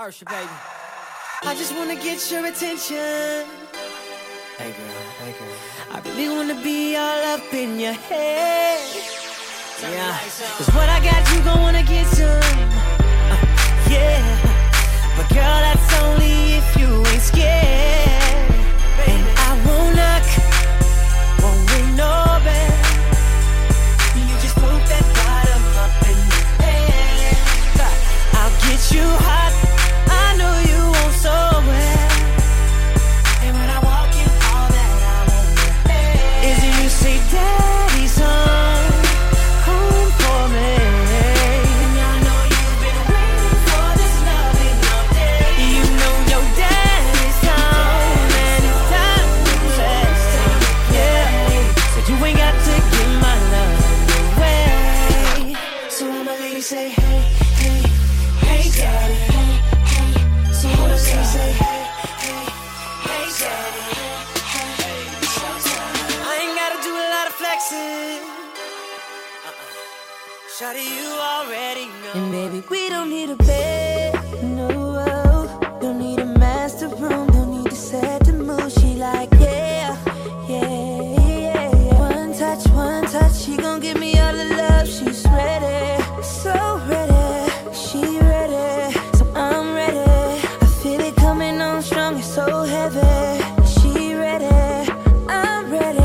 Ursha, baby. I just wanna get your attention. Hey girl, hey girl. I really wanna be all up in your head. Yeah, cause what I got you gon' wanna get some. Yeah, but girl, that's only if you ain't scared. And I won't knock, won't ring no bell. You just put that bottom up in your head. I'll get you hot, I know you won't so well. And when I walk in, all that I want is you say, Daddy's home, home for me. And I know you've been waiting for this loving all day. You know your daddy's home and it's time to rest. Yeah, so you ain't got to give my love away. So all my ladies say, hey, hey, hey, daddy. Say, hey, hey, hey, daddy, hey, hey, showtime. I ain't gotta do a lot of flexing. Shawty, you already know. And baby, we don't need a bed, no. Don't need a master room, don't need to set the mood. She like, yeah, yeah, yeah. One touch, she gon' give me all the love. She's ready, so ready, she ready. So heavy, she ready, I'm ready.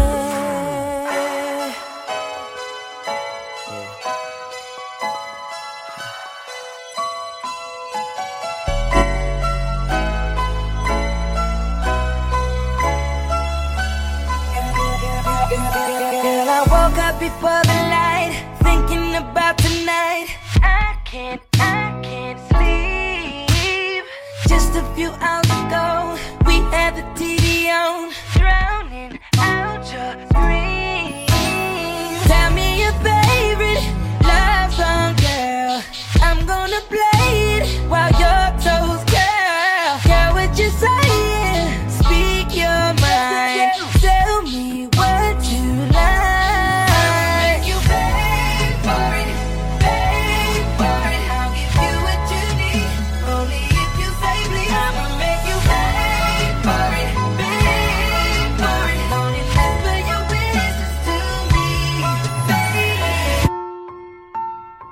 Girl, I woke up before the light, thinking about tonight. I can't sleep. Just a few hours ago, we had the TV on, drowning out your dreams. Tell me your favorite love song, girl. I'm gonna play it while your toes curl. Girl, what you saying? Speak your mind. Tell me what you like. I'll make you pay for it, I'll give you what you need. Only if you say please, I'ma make you pay.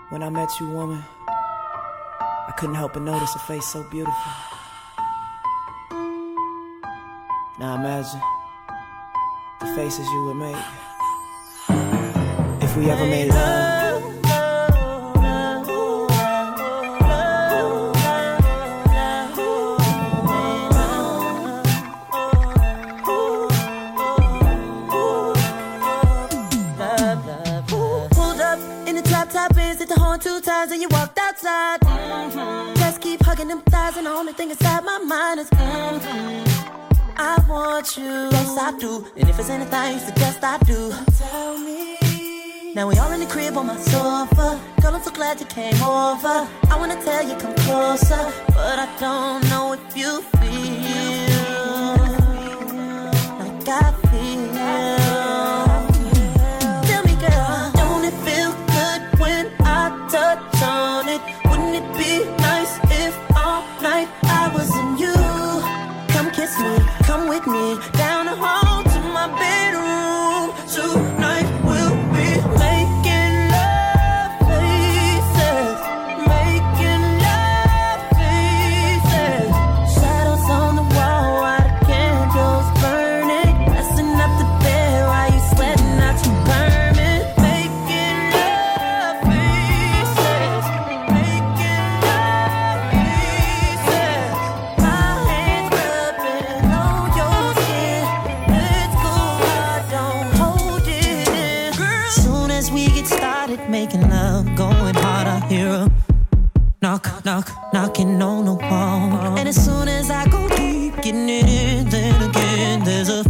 When I met you, woman, I couldn't help but notice a face so beautiful. Now imagine the faces you would make if we ever made love. Two times and you walked outside. Mm-hmm. Just keep hugging them thighs, and the only thing inside my mind is mm-hmm. I want you. Yes, I do. And if it's anything you suggest, I do. Tell me. Now we all in the crib on my sofa. Girl, I'm so glad you came over. I wanna tell you come closer, but I don't know if you feel like I feel. Come with me down the hall to my bedroom. Tonight we'll be making love faces, making love faces. Shadows on the wall while the candles burning. Messing up the bed while you sweating out your vermin. Making love faces, making love faces. My hands rubbing. Making love, going hard, I hear a knock, knock, knocking on the wall. And as soon as I go deep, getting it in, then again, there's a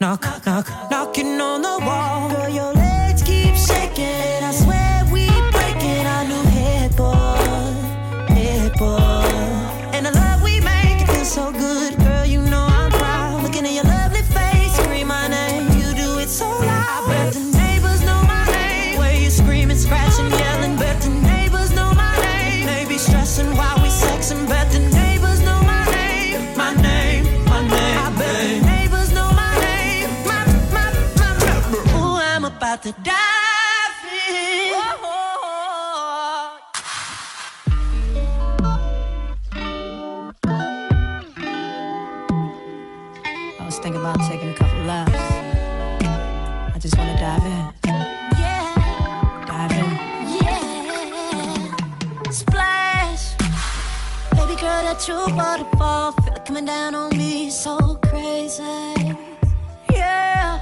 knock, knock, knocking on the wall. Girl, your legs keep shaking, I swear we breaking our new headboard, headboard. And the love we make, it feels so good, girl, you know I'm proud. Looking at your lovely face, scream my name, you do it so loud. I bet the neighbors know my screaming, scratching, yelling, but the neighbors know my name. They be stressing while we sexing, but the thinking about taking a couple laps. I just wanna dive in. Yeah. Dive in. Yeah. Splash. Baby girl, that true waterfall. Feel it coming down on me, so crazy. Yeah.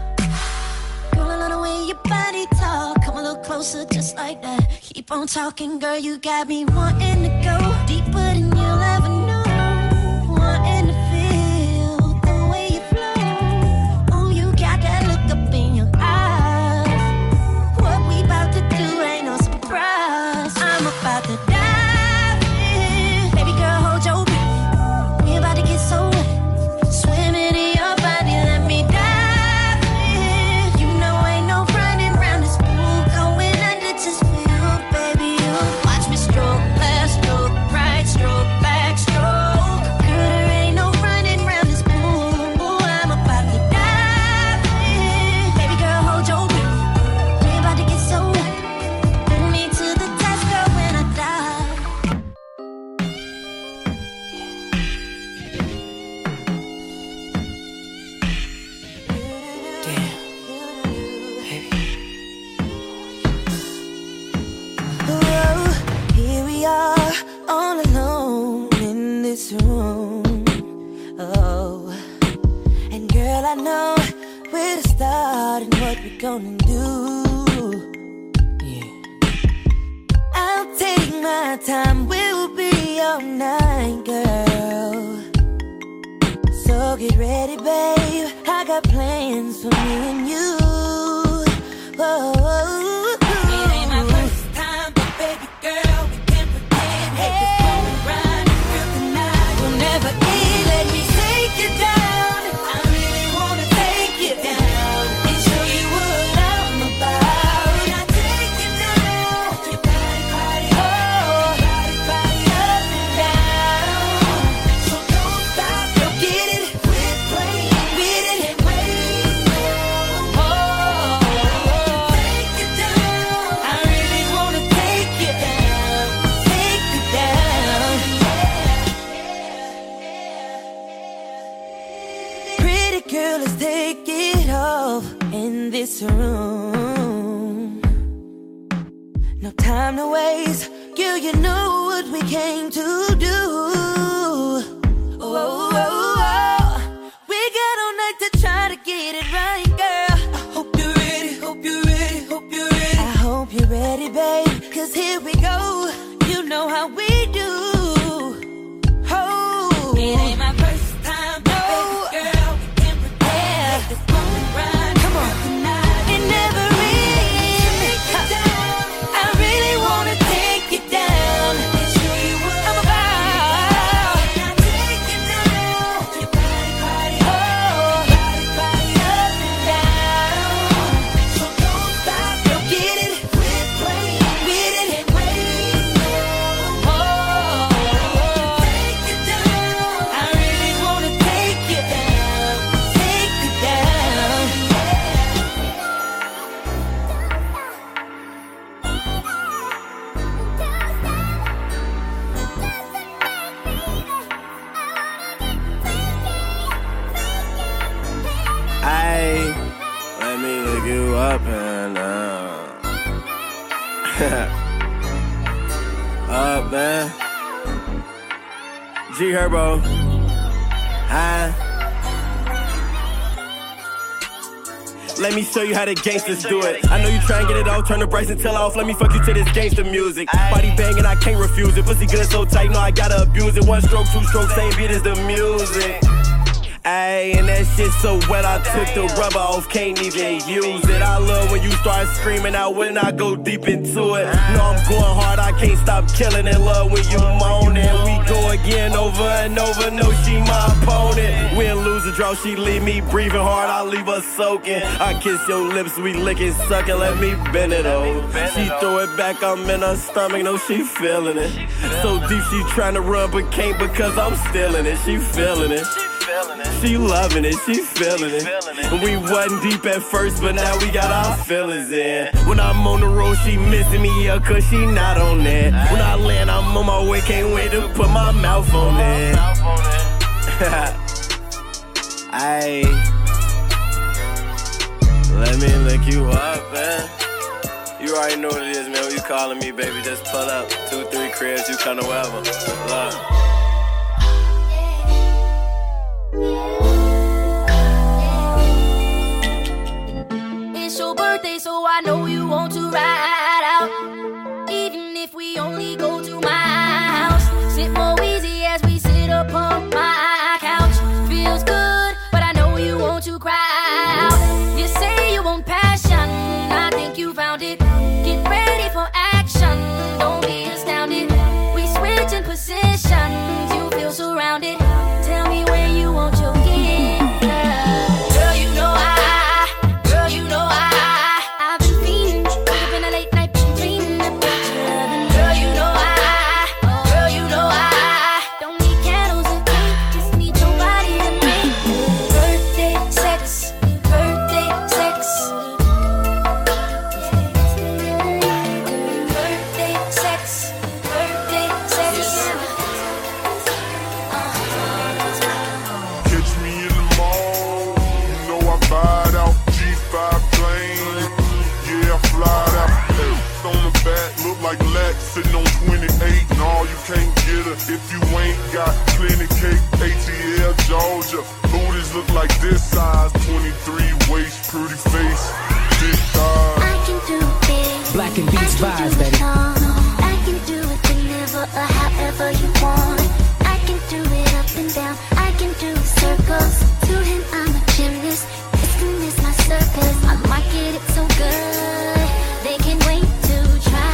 Girl, I love the way your body talk. Come a little closer, just like that. Keep on talking, girl, you got me wanting to go deeper than you'll ever know. Wanting to feel the way you flow. Oh, you got that look up in your eyes. What we about to do ain't no surprise. I'm about to dive in. Baby girl, hold your breath. We about to get so wet. Swim in your body, let me dive in. You know ain't no running round this pool. Going under, just feel. Gonna do, yeah. I'll take my time, we'll be all night, girl. So get ready, babe. I got plans for me and you. Whoa. It ain't my first time, but baby girl, we can pretend. Hey, this whole ride and feel the night will never end. Let me take you down. I really wanna take you down. Room. No time to waste. You know what we came to do. Oh, oh, oh. We got all night to try to get it right, girl. I hope you're ready, hope you're ready, hope you're ready. I hope you're ready, babe, cause here we go. You know how we do. Oh, it ain't my first time, but no. Baby girl, we can pretend. Yeah. This moment right. Come on. G Herbo, let me show you how the gangsters do it. I know you try and get it all, turn the Bryson tell off. Let me fuck you to this gangster music. Body banging, I can't refuse it. Pussy good, so tight, no, I gotta abuse it. One stroke, two strokes, same beat as the music. Ayy, and that shit so wet, I took the rubber off, can't even use it. I love when you start screaming out when I go deep into it. No, I'm going hard, I can't stop killing in love when you moaning. We go again over and over, no, she my opponent. Win, lose, or draw, she leave me breathing hard, I leave her soaking. I kiss your lips, we licking, sucking, let me bend it over. She throw it back, I'm in her stomach, no, she feeling it. So deep, she trying to run, but can't because I'm stealing it, she feeling it. She loving it, she feeling it. We wasn't deep at first, but now we got our feelings in. When I'm on the road, she missing me, yeah, cause she not on that. When I land, I'm on my way, can't wait to put my mouth on it. Ayy, let me lick you up, man. You already know what it is, man. What you calling me, baby? Just pull up. 2-3 cribs, you come to wherever. Look. So I know you want to ride out, even if we only go to my house. Sit more easy as we sit up on my couch. Feels good, but I know you want to cry out. You say you want passion, I think you found it. Get ready for action, don't be astounded. We switch in positions, you feel surrounded. Tell me where you want your gift, girl. Girl, you know sitting on 28, no, you can't get her if you ain't got plenty cake. ATL, Georgia, booties look like this size, 23 waist, pretty face, big thighs. I can do big, black and beach vibes, baby. I can do it whenever or however you want. I can do it up and down, I can do circles. To him, I'm a gymnast, this can miss my circus. I market it so good, they can wait to try.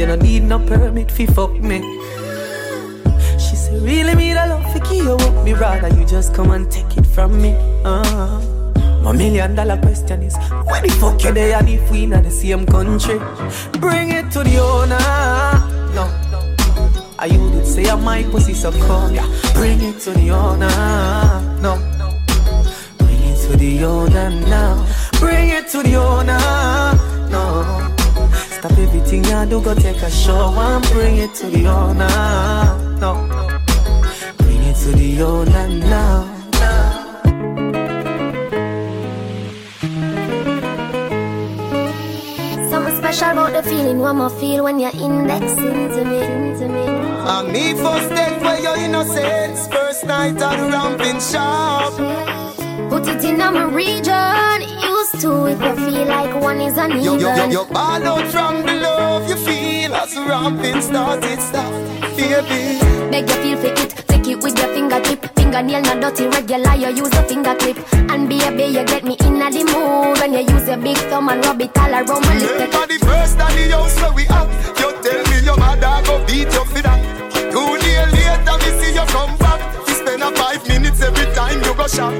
You don't need no permit fi fuck me. She said, really me the love fi kill you up. Me rather you just come and take it from me. My $1 million question is, where the fuck you there and if we not the same country? Bring it to the owner. No, I you did say my pussy so cold. Yeah. Bring it to the owner. No, bring it to the owner now. Bring it to the owner. No. Stop everything I do, go take a show and bring it to the owner. No, bring it to the owner now. Something special about the feeling one I feel when you're indexing to me. And me first date where your innocence, first night at the ramping shop. Put it in my region. Two, if you feel like one is uneven, you're all out from the love you feel as the ramping started, stop, baby. Make you feel for it, take it with your fingertip. Fingernail not dirty, regular, you use a finger clip. And baby, you get me in the mood when you use your big thumb and rub it all around my lips. Remember the first time you house where we up, you tell me your mother go beat your feet up. 2 days later, me see you come back. You spend a 5 minutes every time you go shop.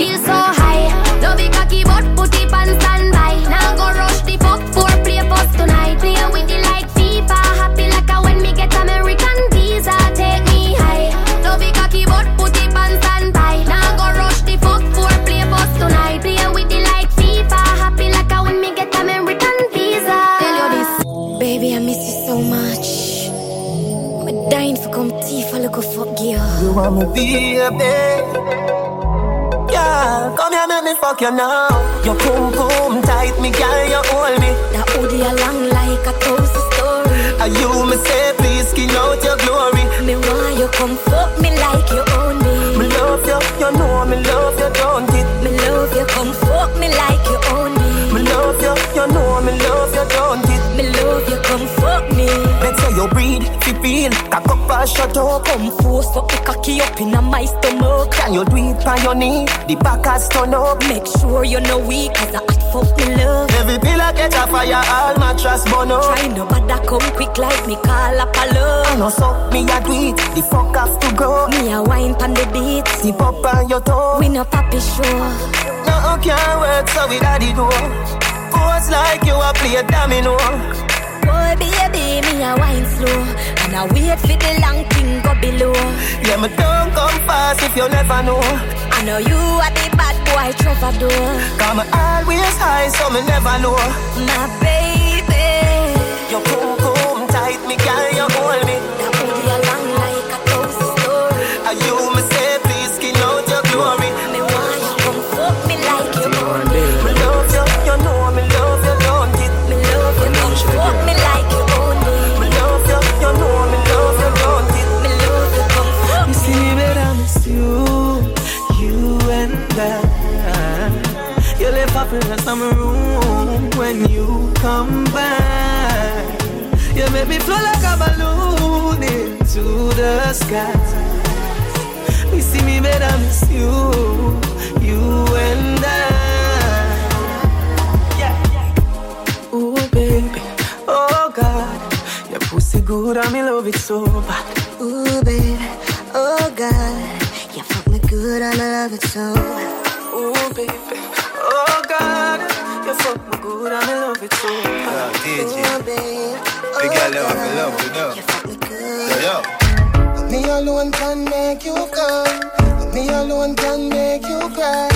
Feel so high, don't be cocky, but put it on standby. Now go rush the fuck for play post tonight. Play with the light FIFA, happy like a when me get American visa. Take me high, don't be cocky, but put it on standby. Now go rush the fuck for play post tonight. Play with the light FIFA, happy like a when me get American visa. Tell you this, baby, I miss you so much. I'm dying for come teeth, I look fuck you. You want me baby? Yeah, come here, make me fuck you now. Your boom boom tight, me girl, you hold me. That hoodie along like a toast story. Are you me say please skin out your glory? Me want you come fuck me like you own me. Me love you know me love you don't it. Me love you come fuck me like you own me. Me love you know me love you don't it. Me love you come fuck me. Make sure you breathe. Cock up and shut up. Come force up the cocky up in my stomach. Can you do it on your knee? The back has turned up. Make sure you know weak cause I act fuck me love. Every pillar get a fire, all mattress burn up. Try no bother come quick like me call up a love. I know so, me a do it, the fuck has to go. Me a wine pan the beat, sip up on your toe. We no papi show. No, can't work so we daddy do. Force like you a play domino. Boy, baby, me a wine slow. And I wait for the long thing go below. Yeah, me don't come fast if you never know. I know you are the bad boy troubadour. Cause me always high so me never know. My baby, your boom boom tight, me girl, you hold me. That booty a long like a toast story. Are you me say please skin out your glory? Me want you come fuck me like you want me. Me love you know me love you don't it. Me love you come fuck me like you own me. Me love you know me love you don't it. Me love you come fuck me. You see that I miss you and I. You live up in the summer room when you come back. You make me flow like a balloon into the sky. You see me better miss you, you and I. Yeah. Ooh, baby, oh God, your pussy good and me love it so bad. Ooh, baby, oh God, you fuck me good and I love it so bad. Ooh, baby, oh God, you fuck me good and I love it so bad. Ooh, baby, oh God, you fuck me good. Yo. Me alone can make you come. Me alone can make you cry.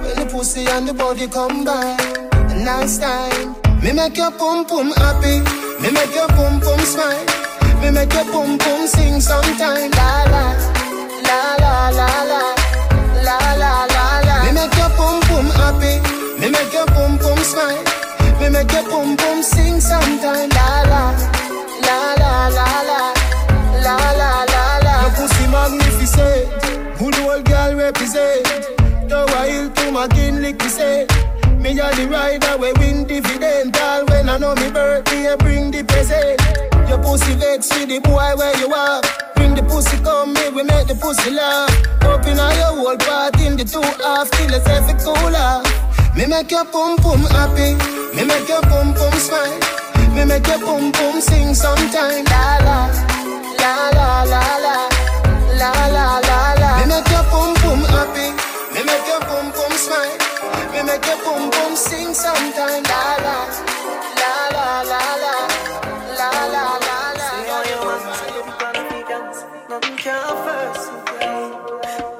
When the pussy and the body combine, a nice time. Me make your pum pum happy. Me make your pum pum smile. Me make your pum pum sing sometime. La la, la la la la, la la la la. Me make your pum pum happy. Me make your pum pum smile. Me make your pum pum sing sometime. La la, la la la la, la la la. Pussy magnificent, good old girl represent. Tower hill to my kin lick me say. Me a the rider we win dividend. All when I know me birthday I bring the present. Your pussy vex with the boy where you are. Bring the pussy come me we make the pussy laugh. Open all your whole part in the 2 half till it's every cooler. Me make your pum pum happy. Me make your pum pum smile. Me me make your boom boom sing sometime. La la, la la la la, la la la la. Me make your boom boom happy, me make your boom boom smile, me make your boom boom sing sometime. La la, la la la la, la la la la. See how you want me gonna be dance, nothing can first.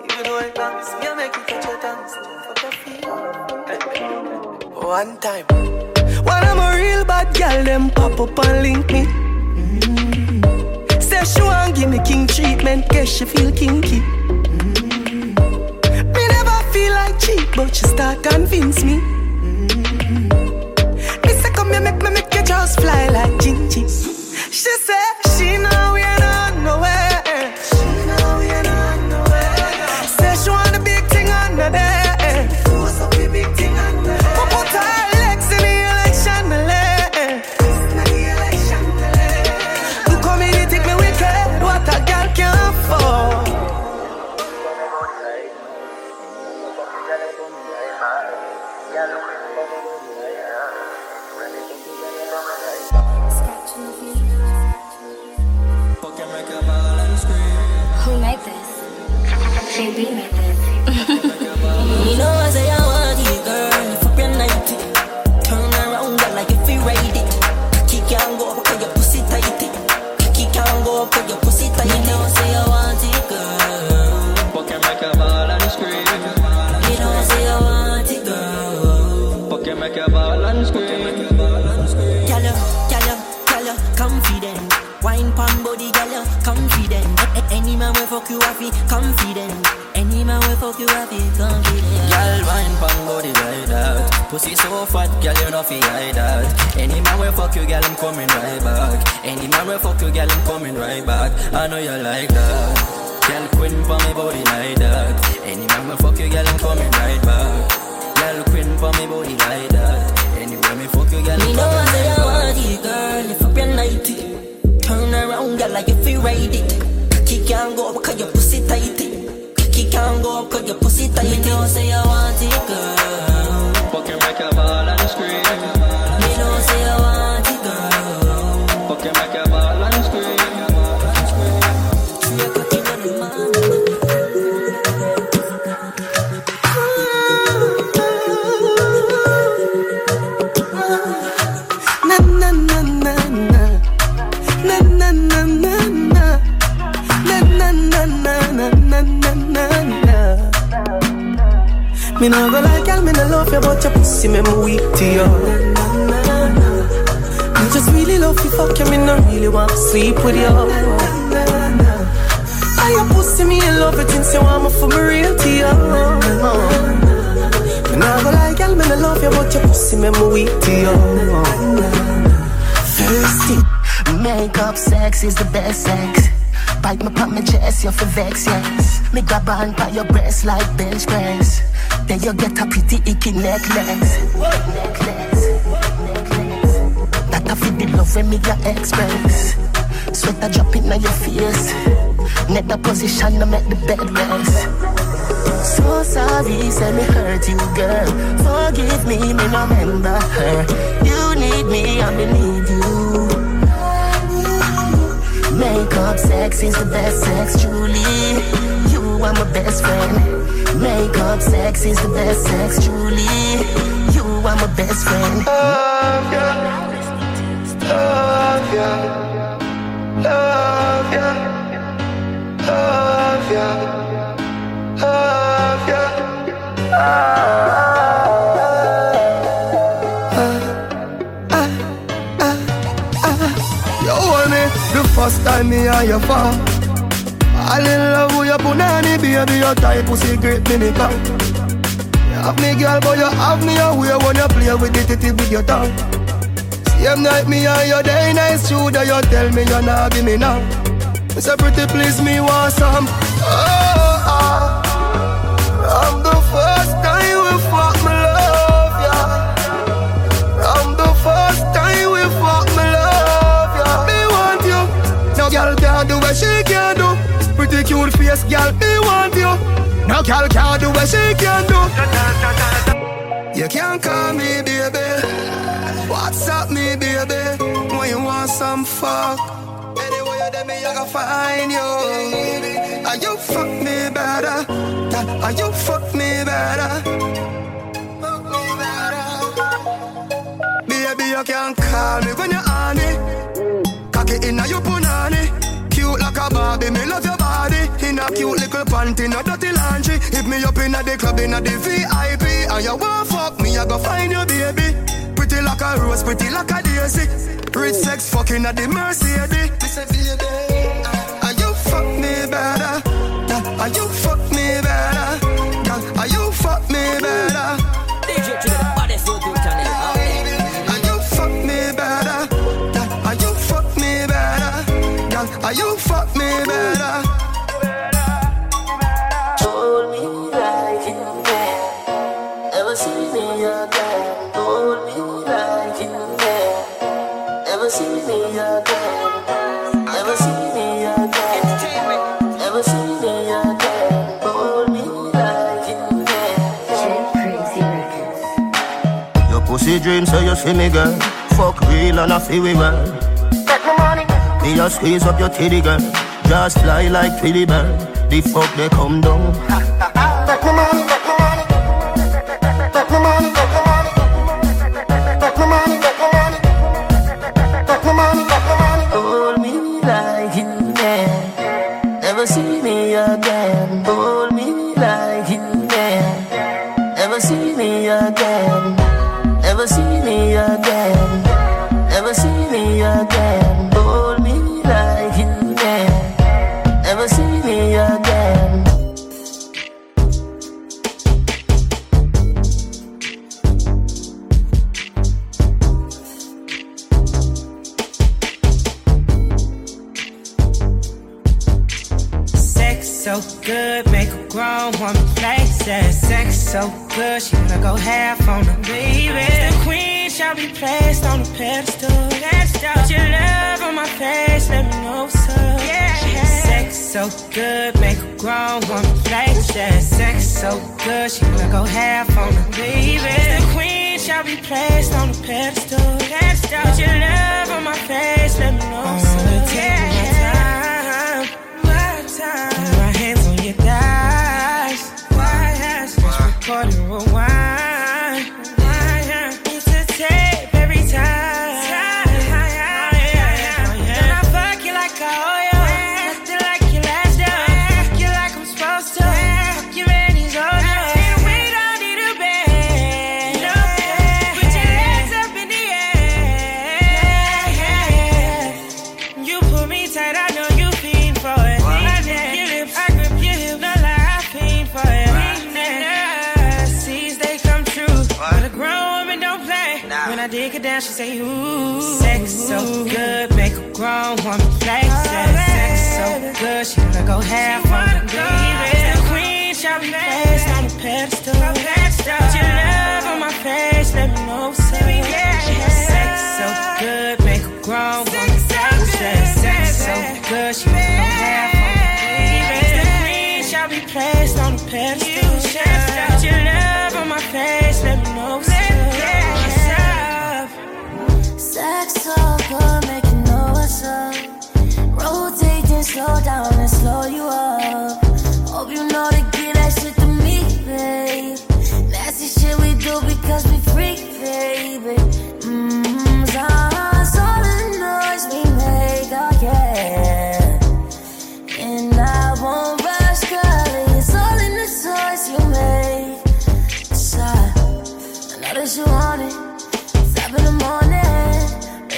Even though I dance, me make you touch your dance, fuck your feet. One time. When I'm a real bad girl, them pop up and link me. Mm-hmm. Say she won't give me king treatment, guess she feel kinky. Mm-hmm. Me never feel like cheap, but she start convince me. Mm-hmm. Me say come here, make me make your jaws fly like Gingy. She say she know we ain't on nowhere. She know we ain't on nowhere. Say she want the big thing on the day. What's up with big thing on the day? Baby, you know I say I want you, girl. If you bring night, turn around like if you ride it. Cocky can't go up 'cause your pussy tight. Cocky can't go up 'cause your pussy tight. You know I say I want you, girl. Fuck you make a ball and scream. You know I say I want you, girl. Fuck you make a ball and scream. Tell her, tell her, tell her, confident. Wine pon body, tell her, confident. Any man will fuck you up, he confident. Any man will fuck you up, he confident. Girl, wine pon body like that. Pussy so fat, girl, you know fi hide that. Any man will fuck you, girl, I'm coming right back. Any man will fuck you, girl, I'm coming right back. I know you like that. Girl, queen for me body like that. Any man will fuck you, girl, I'm coming right back. Girl, queen for me body like that. Anyway, me fuck you, girl, I'm coming right back. Me know I say I want you, girl, if I bring night. Turn around, girl, like if you ride it. Kiki can't go up 'cause your pussy tight. Kiki can't go up 'cause your pussy tight. You know say I want it, girl. Fucking make a ball and scream. You know say I want it, girl. Fucking make a ball and scream. Na na na na na na na na na na. Na na na na na na na na. Me no go like y'all, me no love you, but your pussy make me weak to you. I just really love you, fuck you, me no really want to sleep with you. I your pussy, me in love it, since you want me for me real to you. Me no go like y'all, me no love you, but your pussy make me weak to you. Thirsty, makeup sex is the best sex. Bite me pop my chest, you feel vex, yes. Me grab her and pat your breast like bench press. Then you get a pretty icky necklace. Necklace, necklace. That I feel the love when me your express. Sweater dropping on your face. Net the position to make the bed rest. So sorry, say me hurt you, girl. Forgive me, me no remember her. You need me, I need you. Makeup sex is the best sex, truly. You are my best friend. Makeup sex is the best sex, truly. You are my best friend. Love ya, love ya, love ya, love ya, love ya. First time me and you fall, I love with your punani, baby, your tight pussy grip me in the car. You have me girl, but you have me away when you play with the titty with your tongue. Same night me and you day nice shoe that you tell me you're not give me now. It's a pretty please me want some. Oh, I'm the first time you fuck me love, yeah. I'm the first time you fuck me love, yeah. Me want you. No girl can't do what she can do. Pretty cute face, girl, me want you. No girl can't do what she can do. You can't call me, baby. What's up, me, baby? some fuck. Anyway, you me, I gotta find you. Are you fuck me better? Are you fuck me better? Fuck me better. Baby, you can call me when you're on it. Cocky inna your punani. Cute like a Barbie, me love your body. In a cute little panty, no dirty laundry. Hit me up inna the club, inna the VIP. And you won't fuck me, I go find you, baby. Pretty like a rose, pretty like a daisy. Rich sex fucking at the Mercedes. Are you fuck me better? Are you fuck me better? Are you fuck me better? Are you fuck me better? Are you fuck me better? Are you fuck me better? Hold me like you can. Ever see me again? Hold me like you can. Ever see me again? Ever see me again? Ever see me again? Hold me like you can. Crazy records. Your pussy dreams, so you see me, girl. Fuck real and I feel we well. Get my money. Me just squeeze up your titty, girl. Just fly like Philly bird. The fuck they come down. Get my money. Get my money. Get my money. Get my money. Get my money. Get my money. Hold me like you can. Never see me again. Hold me like you can. Never see me again. Never see me again. Never see me again. Hold me like you can. Never see me again. So good, make a grown woman flex that sex so good, she wanna go half on the baby. The queen shall be placed on the pedestal. Let's put your love on my face, let me know so. Yeah. Sex so good, make a grown woman flex that sex so good, she wanna go half on the baby. The queen shall be placed on the pedestal. Let's put your love on my face, let me know so. Yeah. My time. Record and rewind. It's a tape every time. And I fuck you like I owe you. Acting like you last done. Act you like I'm supposed to. Fuck you man, he's older. And we don't need a bed. No bed. Put your legs up in the air. You pull me tight, I know you fiend for it. I grip your lips, I grip your hips. No lie, I fiend for it. I dig it down, she say, ooh. Sex so good, make a grown woman flex. Sex so good, she wanna go half on the baby. The queen shall be placed on the pedestal. Put your love on my face, let me know so. Sex so good, make a grown woman flex. Sex so good, she wanna go half on the baby. The queen shall be placed on the pedestal. Put your love on my face, let me know so. Sex so good, make you know what's up. Rotating, slow down and slow you up. Hope you know to get that shit to me, babe. Nasty shit we do because we freak, baby. Sounds all the noise we make, oh yeah. And I won't rush, girl, it's all in the choice you make. So, I know that you want it. Top in the morning.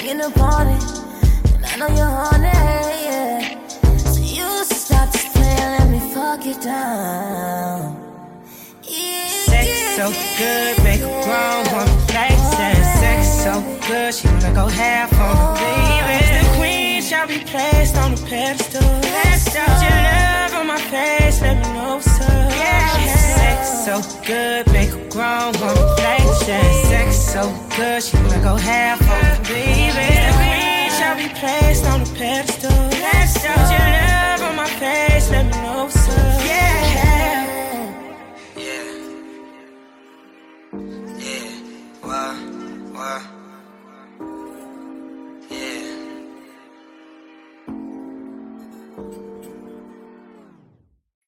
In the party, and I know you're horny, yeah. So you stop this play and let me fuck it down. Sex so good, make a grown woman flex. Sex so good, she wanna go half on the baby. The queen shall be placed on the pedestal. Put your love on my face, let me know so. Sex so good, make a grown woman flex. Sex so good, she wanna go half on the baby. The queen shall be placed on the pedestal.